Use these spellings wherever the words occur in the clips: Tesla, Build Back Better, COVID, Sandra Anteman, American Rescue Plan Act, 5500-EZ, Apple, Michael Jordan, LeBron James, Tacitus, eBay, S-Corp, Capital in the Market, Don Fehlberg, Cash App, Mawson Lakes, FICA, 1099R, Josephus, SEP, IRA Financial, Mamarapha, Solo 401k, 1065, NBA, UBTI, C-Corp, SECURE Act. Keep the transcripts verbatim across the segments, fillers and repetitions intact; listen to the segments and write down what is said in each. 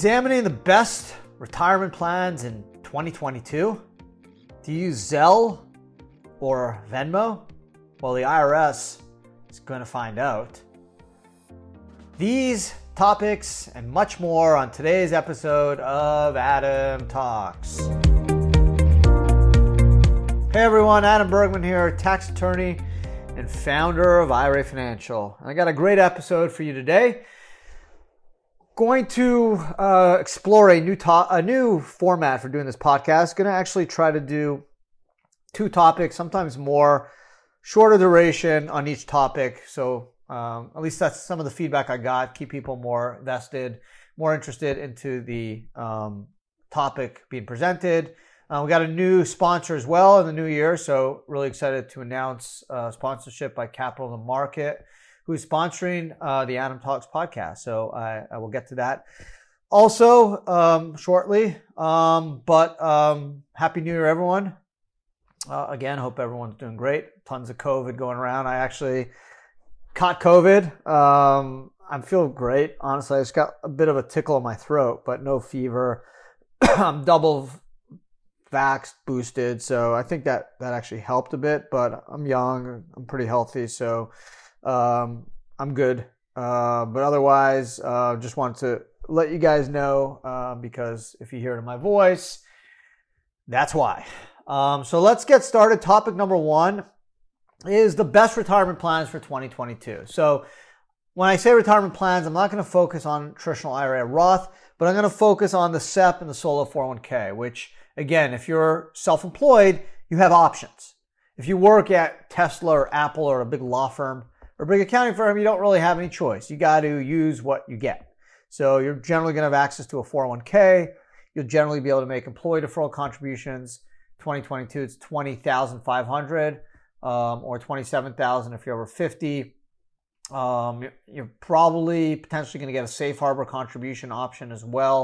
Examining the best retirement plans in twenty twenty-two? Do you use Zelle or Venmo? Well, the I R S is going to find out. These topics and much more on today's episode of Adam Talks. Hey everyone, Adam Bergman here, tax attorney and founder of I R A Financial. I got a great episode for you today. Going to uh, explore a new to- a new format for doing this podcast. Going to actually try to do two topics, sometimes more, shorter duration on each topic. So um, at least that's some of the feedback I got. Keep people more vested, more interested into the um, topic being presented. Uh, we got a new sponsor as well in the new year. So really excited to announce uh, sponsorship by Capital in the Market, who's sponsoring uh, the Adam Talks podcast. So I, I will get to that also um, shortly. Um, but um, Happy New Year, everyone. Uh, again, hope everyone's doing great. Tons of COVID going around. I actually caught COVID. Um, I'm feeling great. Honestly, I just got a bit of a tickle in my throat, but no fever. I'm double vaxxed, boosted. So I think that that actually helped a bit, but I'm young. I'm pretty healthy. So Um, I'm good. Uh, but otherwise, uh, just wanted to let you guys know, uh, because if you hear it in my voice, that's why. Um, so let's get started. Topic number one is the best retirement plans for twenty twenty-two. So when I say retirement plans, I'm not going to focus on traditional I R A Roth, but I'm going to focus on the S E P and the solo four oh one k, which again, if you're self-employed, you have options. If you work at Tesla or Apple or a big law firm, or a big accounting firm, you don't really have any choice. You got to use what you get. So you're generally going to have access to a four oh one k. You'll generally be able to make employee deferral contributions. twenty twenty-two, it's twenty thousand five hundred dollars um, or twenty-seven thousand dollars if you're over fifty. Um, you're probably potentially going to get a safe harbor contribution option as well,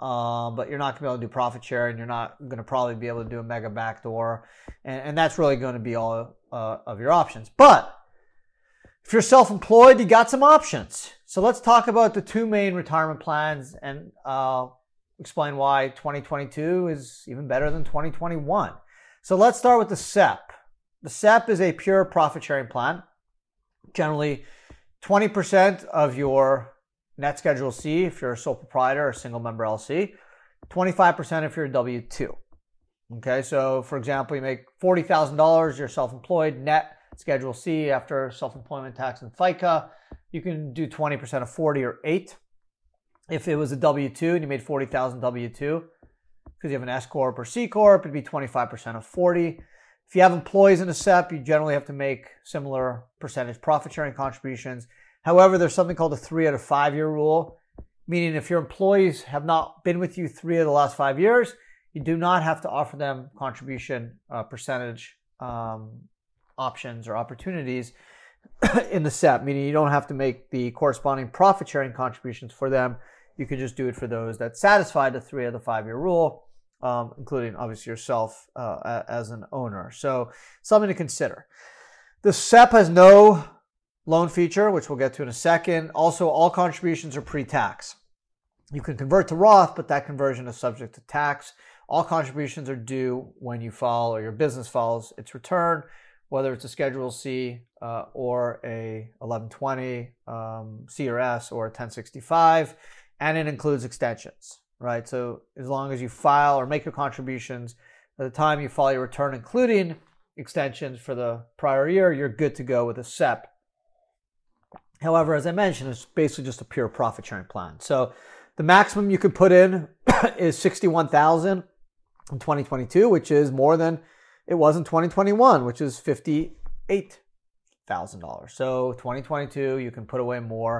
uh, but you're not going to be able to do profit share, and you're not going to probably be able to do a mega backdoor. And, and that's really going to be all uh, of your options. But if you're self-employed, you got some options. So let's talk about the two main retirement plans and uh, explain why twenty twenty-two is even better than twenty twenty-one. So let's start with the S E P. The S E P is a pure profit-sharing plan. Generally, twenty percent of your net Schedule C if you're a sole proprietor or single-member L L C, twenty-five percent if you're a W two. Okay, so for example, you make forty thousand dollars, you're self-employed, net Schedule C after self-employment tax and FICA, you can do twenty percent of forty or eight. If it was a W two and you made forty thousand W two, because you have an S-Corp or C-Corp, it'd be twenty-five percent of forty. If you have employees in a S E P, you generally have to make similar percentage profit sharing contributions. However, there's something called a three out of five year rule, meaning if your employees have not been with you three of the last five years, you do not have to offer them contribution uh, percentage um, options or opportunities in the S E P, meaning you don't have to make the corresponding profit sharing contributions for them. You can just do it for those that satisfy the three of the five year rule, um, including obviously yourself uh, as an owner. So something to consider. The S E P has no loan feature, which we'll get to in a second. Also, all contributions are pre-tax. You can convert to Roth, but that conversion is subject to tax. All contributions are due when you file or your business files its return, whether it's a Schedule C uh, or a eleven twenty um, C R S or a ten sixty-five, and it includes extensions, right? So as long as you file or make your contributions by the time you file your return, including extensions for the prior year, you're good to go with a S E P. However, as I mentioned, it's basically just a pure profit sharing plan. So the maximum you could put in is sixty-one thousand dollars in twenty twenty-two, which is more than it was in twenty twenty-one, which is fifty-eight thousand dollars. So twenty twenty-two, you can put away more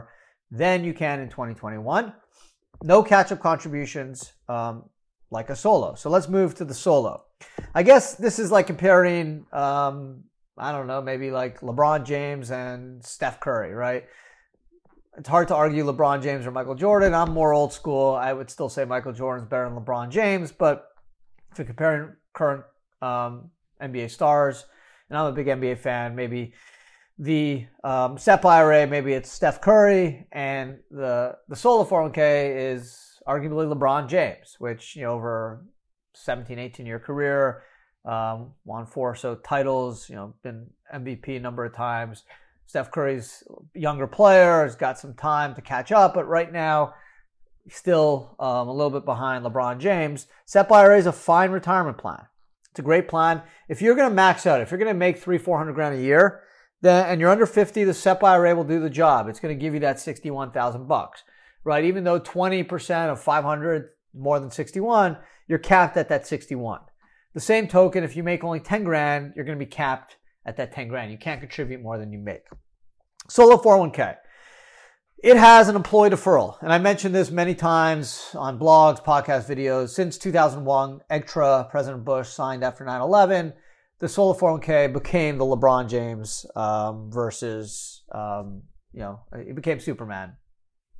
than you can in twenty twenty-one. No catch-up contributions um, like a solo. So let's move to the solo. I guess this is like comparing, um, I don't know, maybe like LeBron James and Steph Curry, right? It's hard to argue LeBron James or Michael Jordan. I'm more old school. I would still say Michael Jordan's better than LeBron James, but if you're comparing current Um, N B A stars, and I'm a big N B A fan, maybe the um, S E P I R A, maybe it's Steph Curry, and the the solo four oh one k is arguably LeBron James, which, you know, over seventeen, eighteen year career, um, won four or so titles, you know, been M V P a number of times. Steph Curry's younger player, has got some time to catch up, but right now, still um, a little bit behind LeBron James. S E P I R A is a fine retirement plan. It's a great plan. If you're going to max out, if you're going to make three, four hundred grand a year, then and you're under fifty, the S E P I R A will do the job. It's going to give you that sixty-one thousand bucks, right? Even though twenty percent of five hundred more than sixty-one, you're capped at that sixty-one. The same token, if you make only ten grand, you're going to be capped at that ten grand. You can't contribute more than you make. Solo four oh one k. It has an employee deferral. And I mentioned this many times on blogs, podcast videos. Since two thousand one, E G T R A, President Bush signed after nine eleven, the solo four oh one k became the LeBron James um, versus, um, you know, it became Superman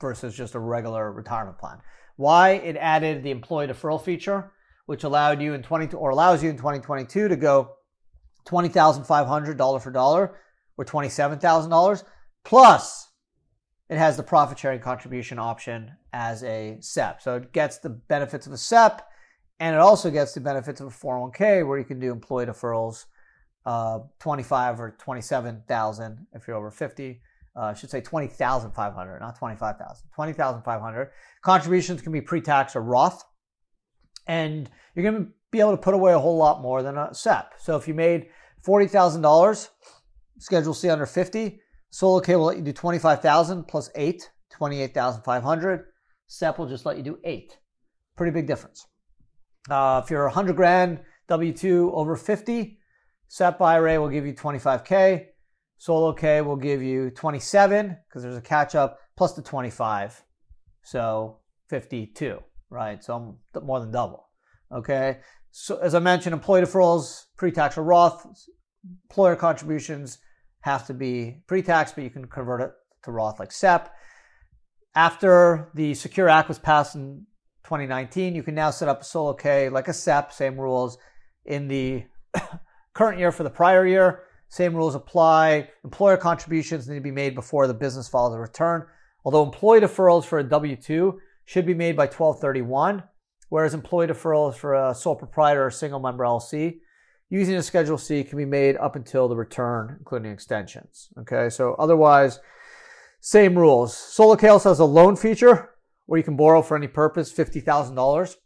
versus just a regular retirement plan. Why? It added the employee deferral feature, which allowed you in twenty or allows you in twenty twenty-two to go twenty thousand five hundred dollars dollar for dollar or twenty-seven thousand dollars plus. It has the profit sharing contribution option as a S E P. So it gets the benefits of a S E P and it also gets the benefits of a four oh one k where you can do employee deferrals, uh, twenty-five or twenty-seven thousand if you're over fifty. Uh, I should say twenty thousand five hundred, not twenty-five thousand, twenty thousand five hundred. Contributions can be pre-tax or Roth. And you're going to be able to put away a whole lot more than a S E P. So if you made forty thousand dollars, Schedule C under fifty, Solo K will let you do twenty-five thousand plus eight, twenty-eight thousand five hundred. S E P will just let you do eight. Pretty big difference. Uh, if you're one hundred grand, W two over fifty, S E P I R A will give you twenty-five K. Solo K will give you twenty-seven because there's a catch up plus the twenty-five. So fifty-two, right? So I'm more than double. Okay. So as I mentioned, employee deferrals, pre-tax or Roth, employer contributions, have to be pre-tax, but you can convert it to Roth like S E P. After the SECURE Act was passed in twenty nineteen, you can now set up a solo K like a S E P, same rules in the current year for the prior year. Same rules apply. Employer contributions need to be made before the business files a return, although employee deferrals for a W two should be made by twelve thirty-one, whereas employee deferrals for a sole proprietor or single member L L C using a Schedule C can be made up until the return, including extensions. Okay, so otherwise, same rules. Solo K also has a loan feature where you can borrow for any purpose fifty thousand dollars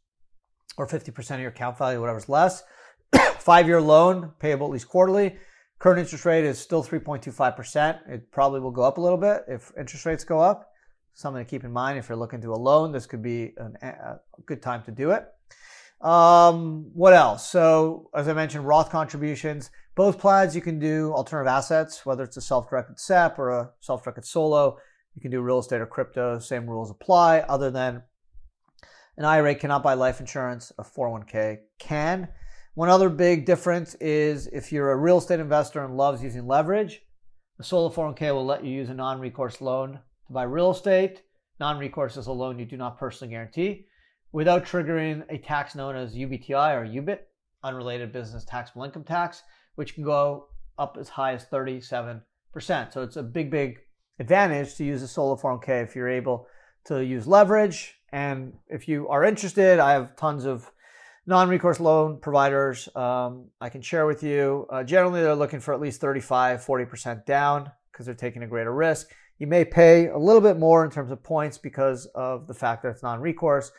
or fifty percent of your account value, whatever's less. Five-year loan, payable at least quarterly. Current interest rate is still three point two five percent. It probably will go up a little bit if interest rates go up. Something to keep in mind if you're looking to a loan, this could be an, a good time to do it. Um, what else? So as I mentioned, Roth contributions, both plans you can do alternative assets, whether it's a self-directed S E P or a self-directed solo, you can do real estate or crypto, same rules apply other than an I R A cannot buy life insurance, a four oh one k can. One other big difference is if you're a real estate investor and loves using leverage, the solo four oh one k will let you use a non-recourse loan to buy real estate. Non-recourse is a loan you do not personally guarantee, without triggering a tax known as U B T I or U B I T, unrelated business taxable income tax, which can go up as high as thirty-seven percent. So it's a big, big advantage to use a solo four oh one k if you're able to use leverage. And if you are interested, I have tons of non-recourse loan providers um, I can share with you. Uh, generally, they're looking for at least thirty-five, forty percent down because they're taking a greater risk. You may pay a little bit more in terms of points because of the fact that it's non-recourse.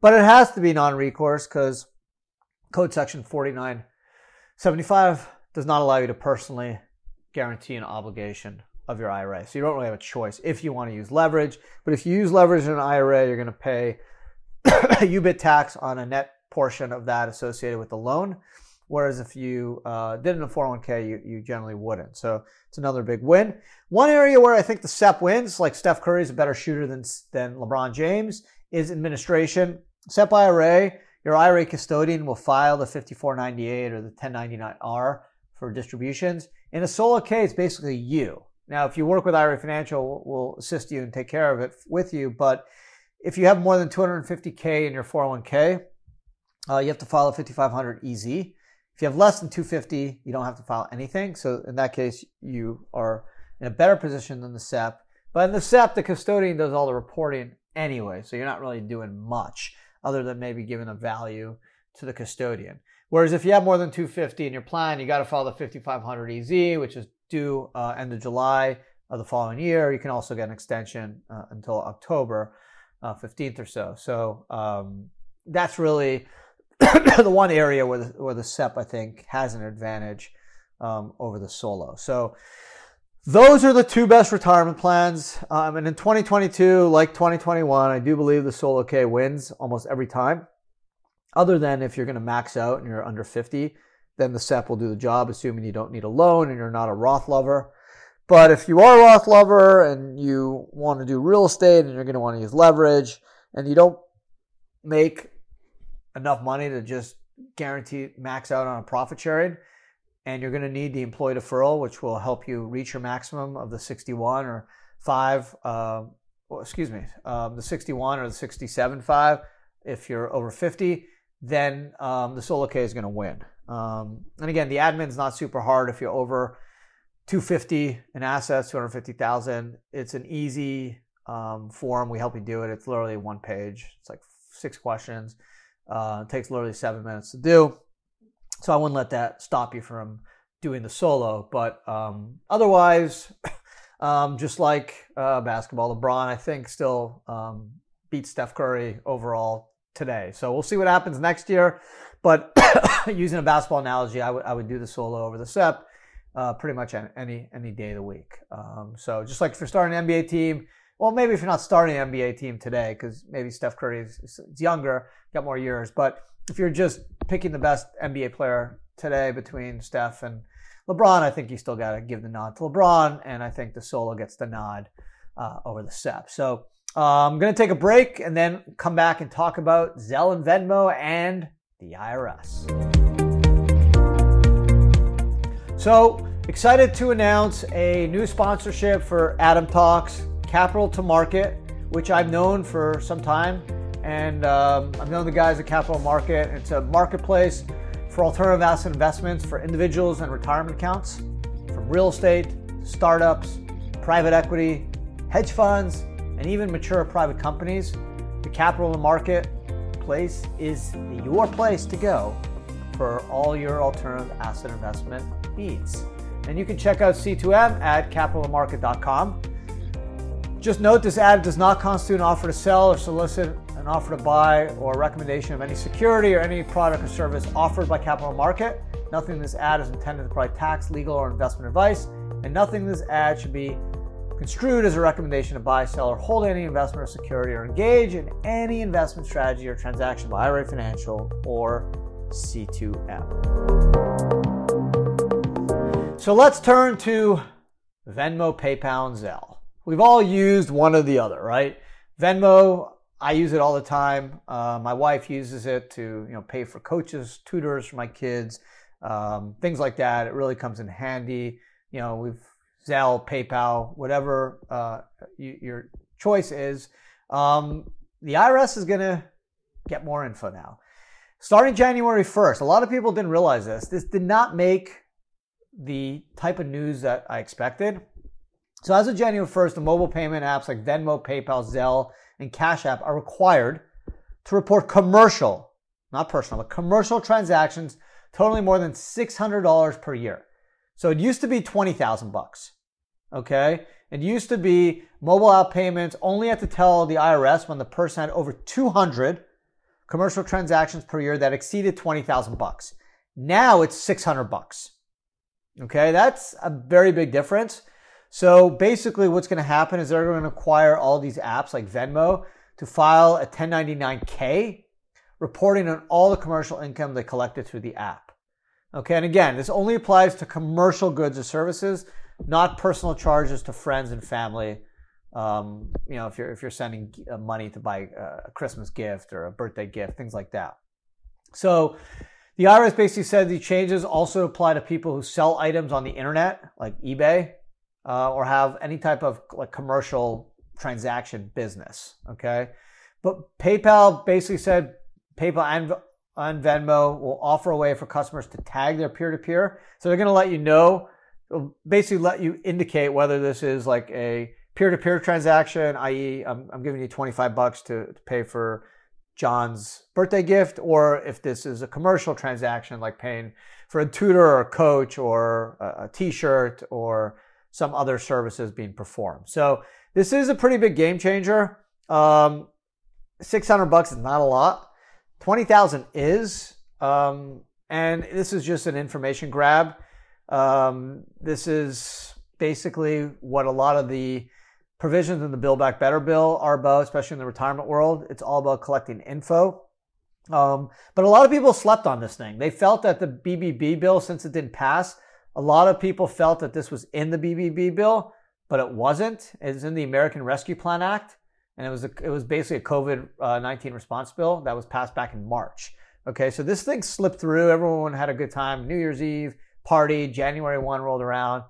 But it has to be non-recourse because Code section forty-nine seventy-five does not allow you to personally guarantee an obligation of your I R A. So you don't really have a choice if you want to use leverage. But if you use leverage in an I R A, you're going to pay U B I T tax on a net portion of that associated with the loan. Whereas if you uh, did it in a four oh one k, you, you generally wouldn't. So it's another big win. One area where I think the S E P wins, like Steph Curry is a better shooter than, than LeBron James, is administration. S E P I R A, your I R A custodian will file the fifty-four ninety-eight or the ten ninety-nine R for distributions. In a solo K, it's basically you. Now, if you work with I R A Financial, we'll assist you and take care of it with you. But if you have more than two hundred fifty K in your four oh one k, uh, you have to file a fifty-five hundred E Z. If you have less than two hundred fifty, you don't have to file anything. So in that case, you are in a better position than the S E P. But in the S E P, the custodian does all the reporting anyway, so you're not really doing much other than maybe giving a value to the custodian. Whereas if you have more than two fifty in your plan, you got to file the fifty-five hundred E Z, which is due uh, end of July of the following year. You can also get an extension uh, until October uh, fifteenth or so. So um, that's really the one area where the, where the S E P, I think, has an advantage um, over the solo. So those are the two best retirement plans. Um, and in twenty twenty-two, like twenty twenty-one, I do believe the solo K wins almost every time. Other than if you're going to max out and you're under fifty, then the S E P will do the job, assuming you don't need a loan and you're not a Roth lover. But if you are a Roth lover and you want to do real estate and you're going to want to use leverage and you don't make enough money to just guarantee max out on a profit sharing, and you're going to need the employee deferral, which will help you reach your maximum of the sixty-one or five, uh, excuse me, um, the sixty-one or the sixty-seven five if you're over fifty. Then um, the solo K is going to win. Um, and again, the admin's not super hard if you're over two fifty in assets, two hundred fifty thousand. It's an easy um, form. We help you do it. It's literally one page. It's like six questions. Uh, it takes literally seven minutes to do. So I wouldn't let that stop you from doing the solo. But um, otherwise, um, just like uh, basketball, LeBron, I think, still um, beats Steph Curry overall today. So we'll see what happens next year. But using a basketball analogy, I would I would do the solo over the S E P uh, pretty much any any day of the week. Um, so just like if you're starting an N B A team, well, maybe if you're not starting an N B A team today, because maybe Steph Curry is, is younger, got more years. But if you're just picking the best N B A player today between Steph and LeBron, I think you still got to give the nod to LeBron. And I think the solo gets the nod uh, over the S E P. So Uh, I'm going to take a break and then come back and talk about Zelle and Venmo and the I R S. So excited to announce a new sponsorship for Adam Talks, Capital to Market, which I've known for some time. And um, I've known the guys at Capital Market. It's a marketplace for alternative asset investments for individuals and retirement accounts, from real estate, startups, private equity, hedge funds, and even mature private companies. The Capital in the Market place is your place to go for all your alternative asset investment needs. And you can check out C two M at capital market dot com. Just note, this ad does not constitute an offer to sell or solicit an offer to buy or recommendation of any security or any product or service offered by Capital Market. Nothing in this ad is intended to provide tax, legal, or investment advice, and nothing in this ad should be construed as a recommendation to buy, sell, or hold any investment or security, or engage in any investment strategy or transaction by I R A Financial or C two M. So let's turn to Venmo, PayPal, and Zelle. We've all used one or the other, right? Venmo, I use it all the time. Uh, my wife uses it to, you know, pay for coaches, tutors for my kids, um, things like that. It really comes in handy. You know, we've Zelle, PayPal, whatever uh, you, your choice is. Um, the I R S is going to get more info now. Starting January first, a lot of people didn't realize this. This did not make the type of news that I expected. So as of January first, the mobile payment apps like Venmo, PayPal, Zelle, and Cash App are required to report commercial, not personal, but commercial transactions totaling more than six hundred dollars per year. So it used to be twenty thousand bucks, okay? It used to be mobile app payments only had to tell the I R S when the person had over two hundred commercial transactions per year that exceeded twenty thousand bucks. Now it's six hundred bucks, okay? That's a very big difference. So basically what's going to happen is they're going to require all these apps like Venmo to file a ten ninety-nine K reporting on all the commercial income they collected through the app. Okay, and again, this only applies to commercial goods or services, not personal charges to friends and family. Um, you know, if you're if you're sending money to buy a Christmas gift or a birthday gift, things like that. So, the I R S basically said the changes also apply to people who sell items on the internet, like eBay, uh, or have any type of like commercial transaction business. Okay, but PayPal basically said PayPal and on Venmo will offer a way for customers to tag their peer-to-peer. So they're going to let you know, basically let you indicate whether this is like a peer-to-peer transaction, that is, I'm, I'm giving you twenty-five bucks to, to pay for John's birthday gift, or if this is a commercial transaction, like paying for a tutor or a coach or a, a t-shirt or some other services being performed. So this is a pretty big game changer. Um, six hundred bucks is not a lot. twenty thousand is, um, and this is just an information grab. Um, this is basically what a lot of the provisions in the Build Back Better bill are about, especially in the retirement world. It's all about collecting info. Um, but a lot of people slept on this thing. They felt that the B B B bill, since it didn't pass, a lot of people felt that this was in the B B B bill, but it wasn't. It was in the American Rescue Plan Act, and it was a, it was basically a COVID nineteen uh, response bill that was passed back in March. Okay, so this thing slipped through. Everyone had a good time. New Year's Eve party, January first rolled around.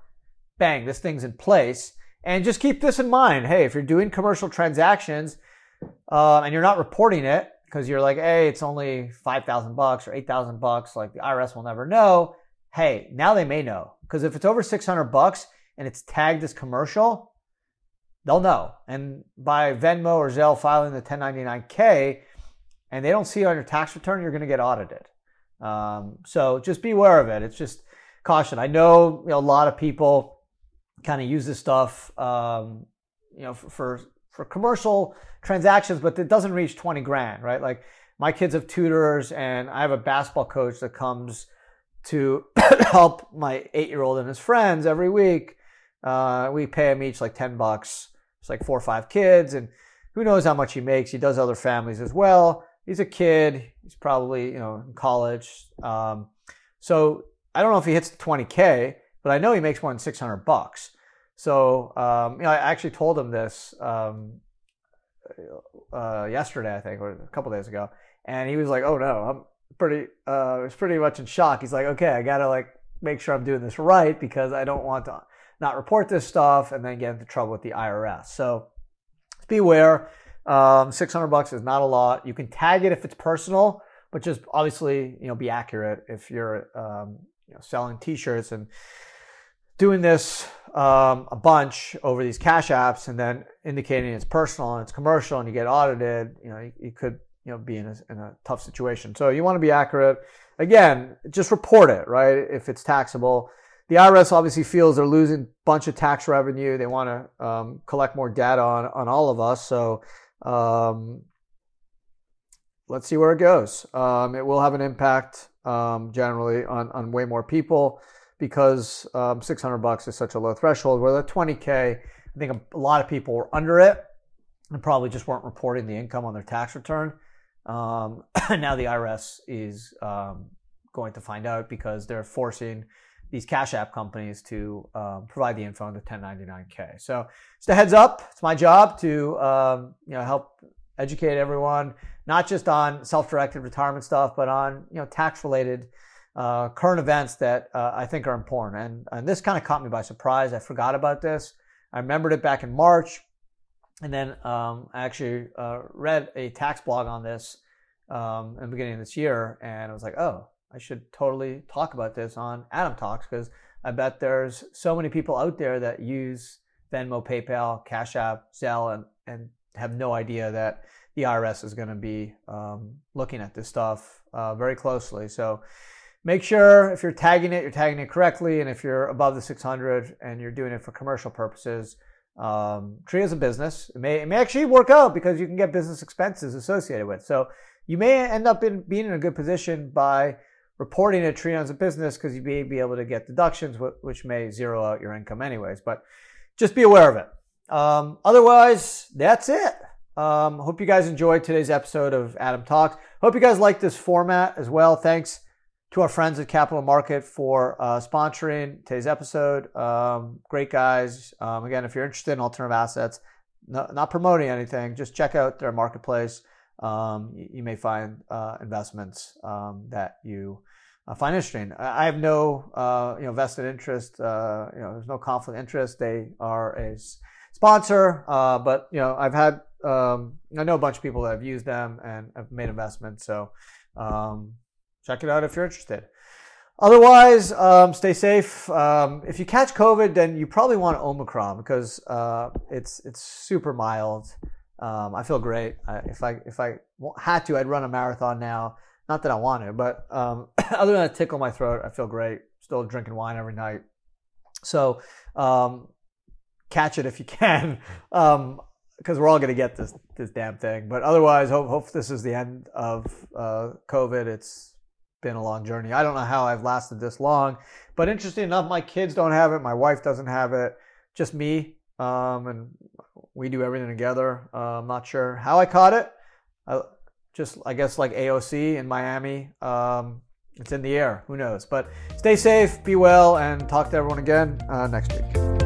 Bang, this thing's in place. And just keep this in mind. Hey, if you're doing commercial transactions uh, and you're not reporting it because you're like, hey, it's only five thousand bucks or eight thousand bucks, like the I R S will never know. Hey, now they may know, because if it's over six hundred bucks and it's tagged as commercial, they'll know. And by Venmo or Zelle filing the ten ninety-nine K and they don't see it on your tax return, you're going to get audited. Um, so just be aware of it. It's just caution. I know, you know, a lot of people kind of use this stuff, um, you know, for, for, for commercial transactions, but it doesn't reach twenty grand, right? Like my kids have tutors and I have a basketball coach that comes to help my eight-year-old and his friends every week. Uh, we pay him each like ten bucks. It's like four or five kids, and who knows how much he makes. He does other families as well. He's a kid. He's probably, you know, in college. Um, so I don't know if he hits the twenty K, but I know he makes more than six hundred bucks. So, um, you know, I actually told him this, um, uh, yesterday, I think, or a couple days ago. And he was like, oh no, I'm pretty, uh, was pretty much in shock. He's like, okay, I gotta like make sure I'm doing this right, because I don't want to not report this stuff and then get into trouble with the I R S. So beware. Um, six hundred bucks is not a lot. You can tag it if it's personal, but just obviously, you know, be accurate if you're, um, you know, selling t-shirts and doing this um, a bunch over these Cash Apps, and then indicating it's personal and it's commercial and you get audited, you know, you, you could, you know, be in a, in a tough situation. So you want to be accurate. Again, just report it, right? If it's taxable. The I R S obviously feels they're losing a bunch of tax revenue. They want to um, collect more data on, on all of us. So um, let's see where it goes. Um, it will have an impact um, generally on, on way more people, because um, six hundred bucks is such a low threshold, where the twenty K, I think a lot of people were under it and probably just weren't reporting the income on their tax return. Um, now the I R S is um, going to find out, because they're forcing these Cash App companies to um, provide the info on the ten ninety-nine K. So just a heads up, it's my job to um, you know, help educate everyone, not just on self-directed retirement stuff, but on, you know, tax-related uh, current events that uh, I think are important. And, and this kind of caught me by surprise. I forgot about this. I remembered it back in March. And then um, I actually uh, read a tax blog on this um, in the beginning of this year. And I was like, oh, I should totally talk about this on Adam Talks, because I bet there's so many people out there that use Venmo, PayPal, Cash App, Zelle, and, and have no idea that the I R S is going to be um, looking at this stuff uh, very closely. So make sure if you're tagging it, you're tagging it correctly. And if you're above the six hundred and you're doing it for commercial purposes, um, treat it as a business. It may, it may actually work out, because you can get business expenses associated with it. So you may end up in being in a good position by reporting it, treating it as a business, because you may be able to get deductions, which may zero out your income anyways. But just be aware of it. Um, otherwise, that's it. Um, hope you guys enjoyed today's episode of Adam Talks. Hope you guys like this format as well. Thanks to our friends at Capital in the Market for uh, sponsoring today's episode. Um, great guys. Um, again, if you're interested in alternative assets, no, not promoting anything, just check out their marketplace. Um, you, you may find uh, investments um, that you uh, find interesting. I have no uh, you know, vested interest. Uh, you know, there's no conflict of interest. They are a sponsor, uh, but you know, I've had um, I know a bunch of people that have used them and have made investments. So um, check it out if you're interested. Otherwise, um, stay safe. Um, if you catch COVID, then you probably want Omicron because uh, it's it's super mild. Um, I feel great. I, if I if I had to, I'd run a marathon now. Not that I want to, but um, other than a tickle in my throat, I feel great. Still drinking wine every night. So um, catch it if you can, because um, we're all going to get this this damn thing. But otherwise, hope hope this is the end of uh, COVID. It's been a long journey. I don't know how I've lasted this long, but interesting enough, my kids don't have it. My wife doesn't have it. Just me, um, and we do everything together. Uh, I'm not sure how I caught it. I, just, I guess, like A O C in Miami. Um, it's in the air. Who knows? But stay safe, be well, and talk to everyone again uh, next week.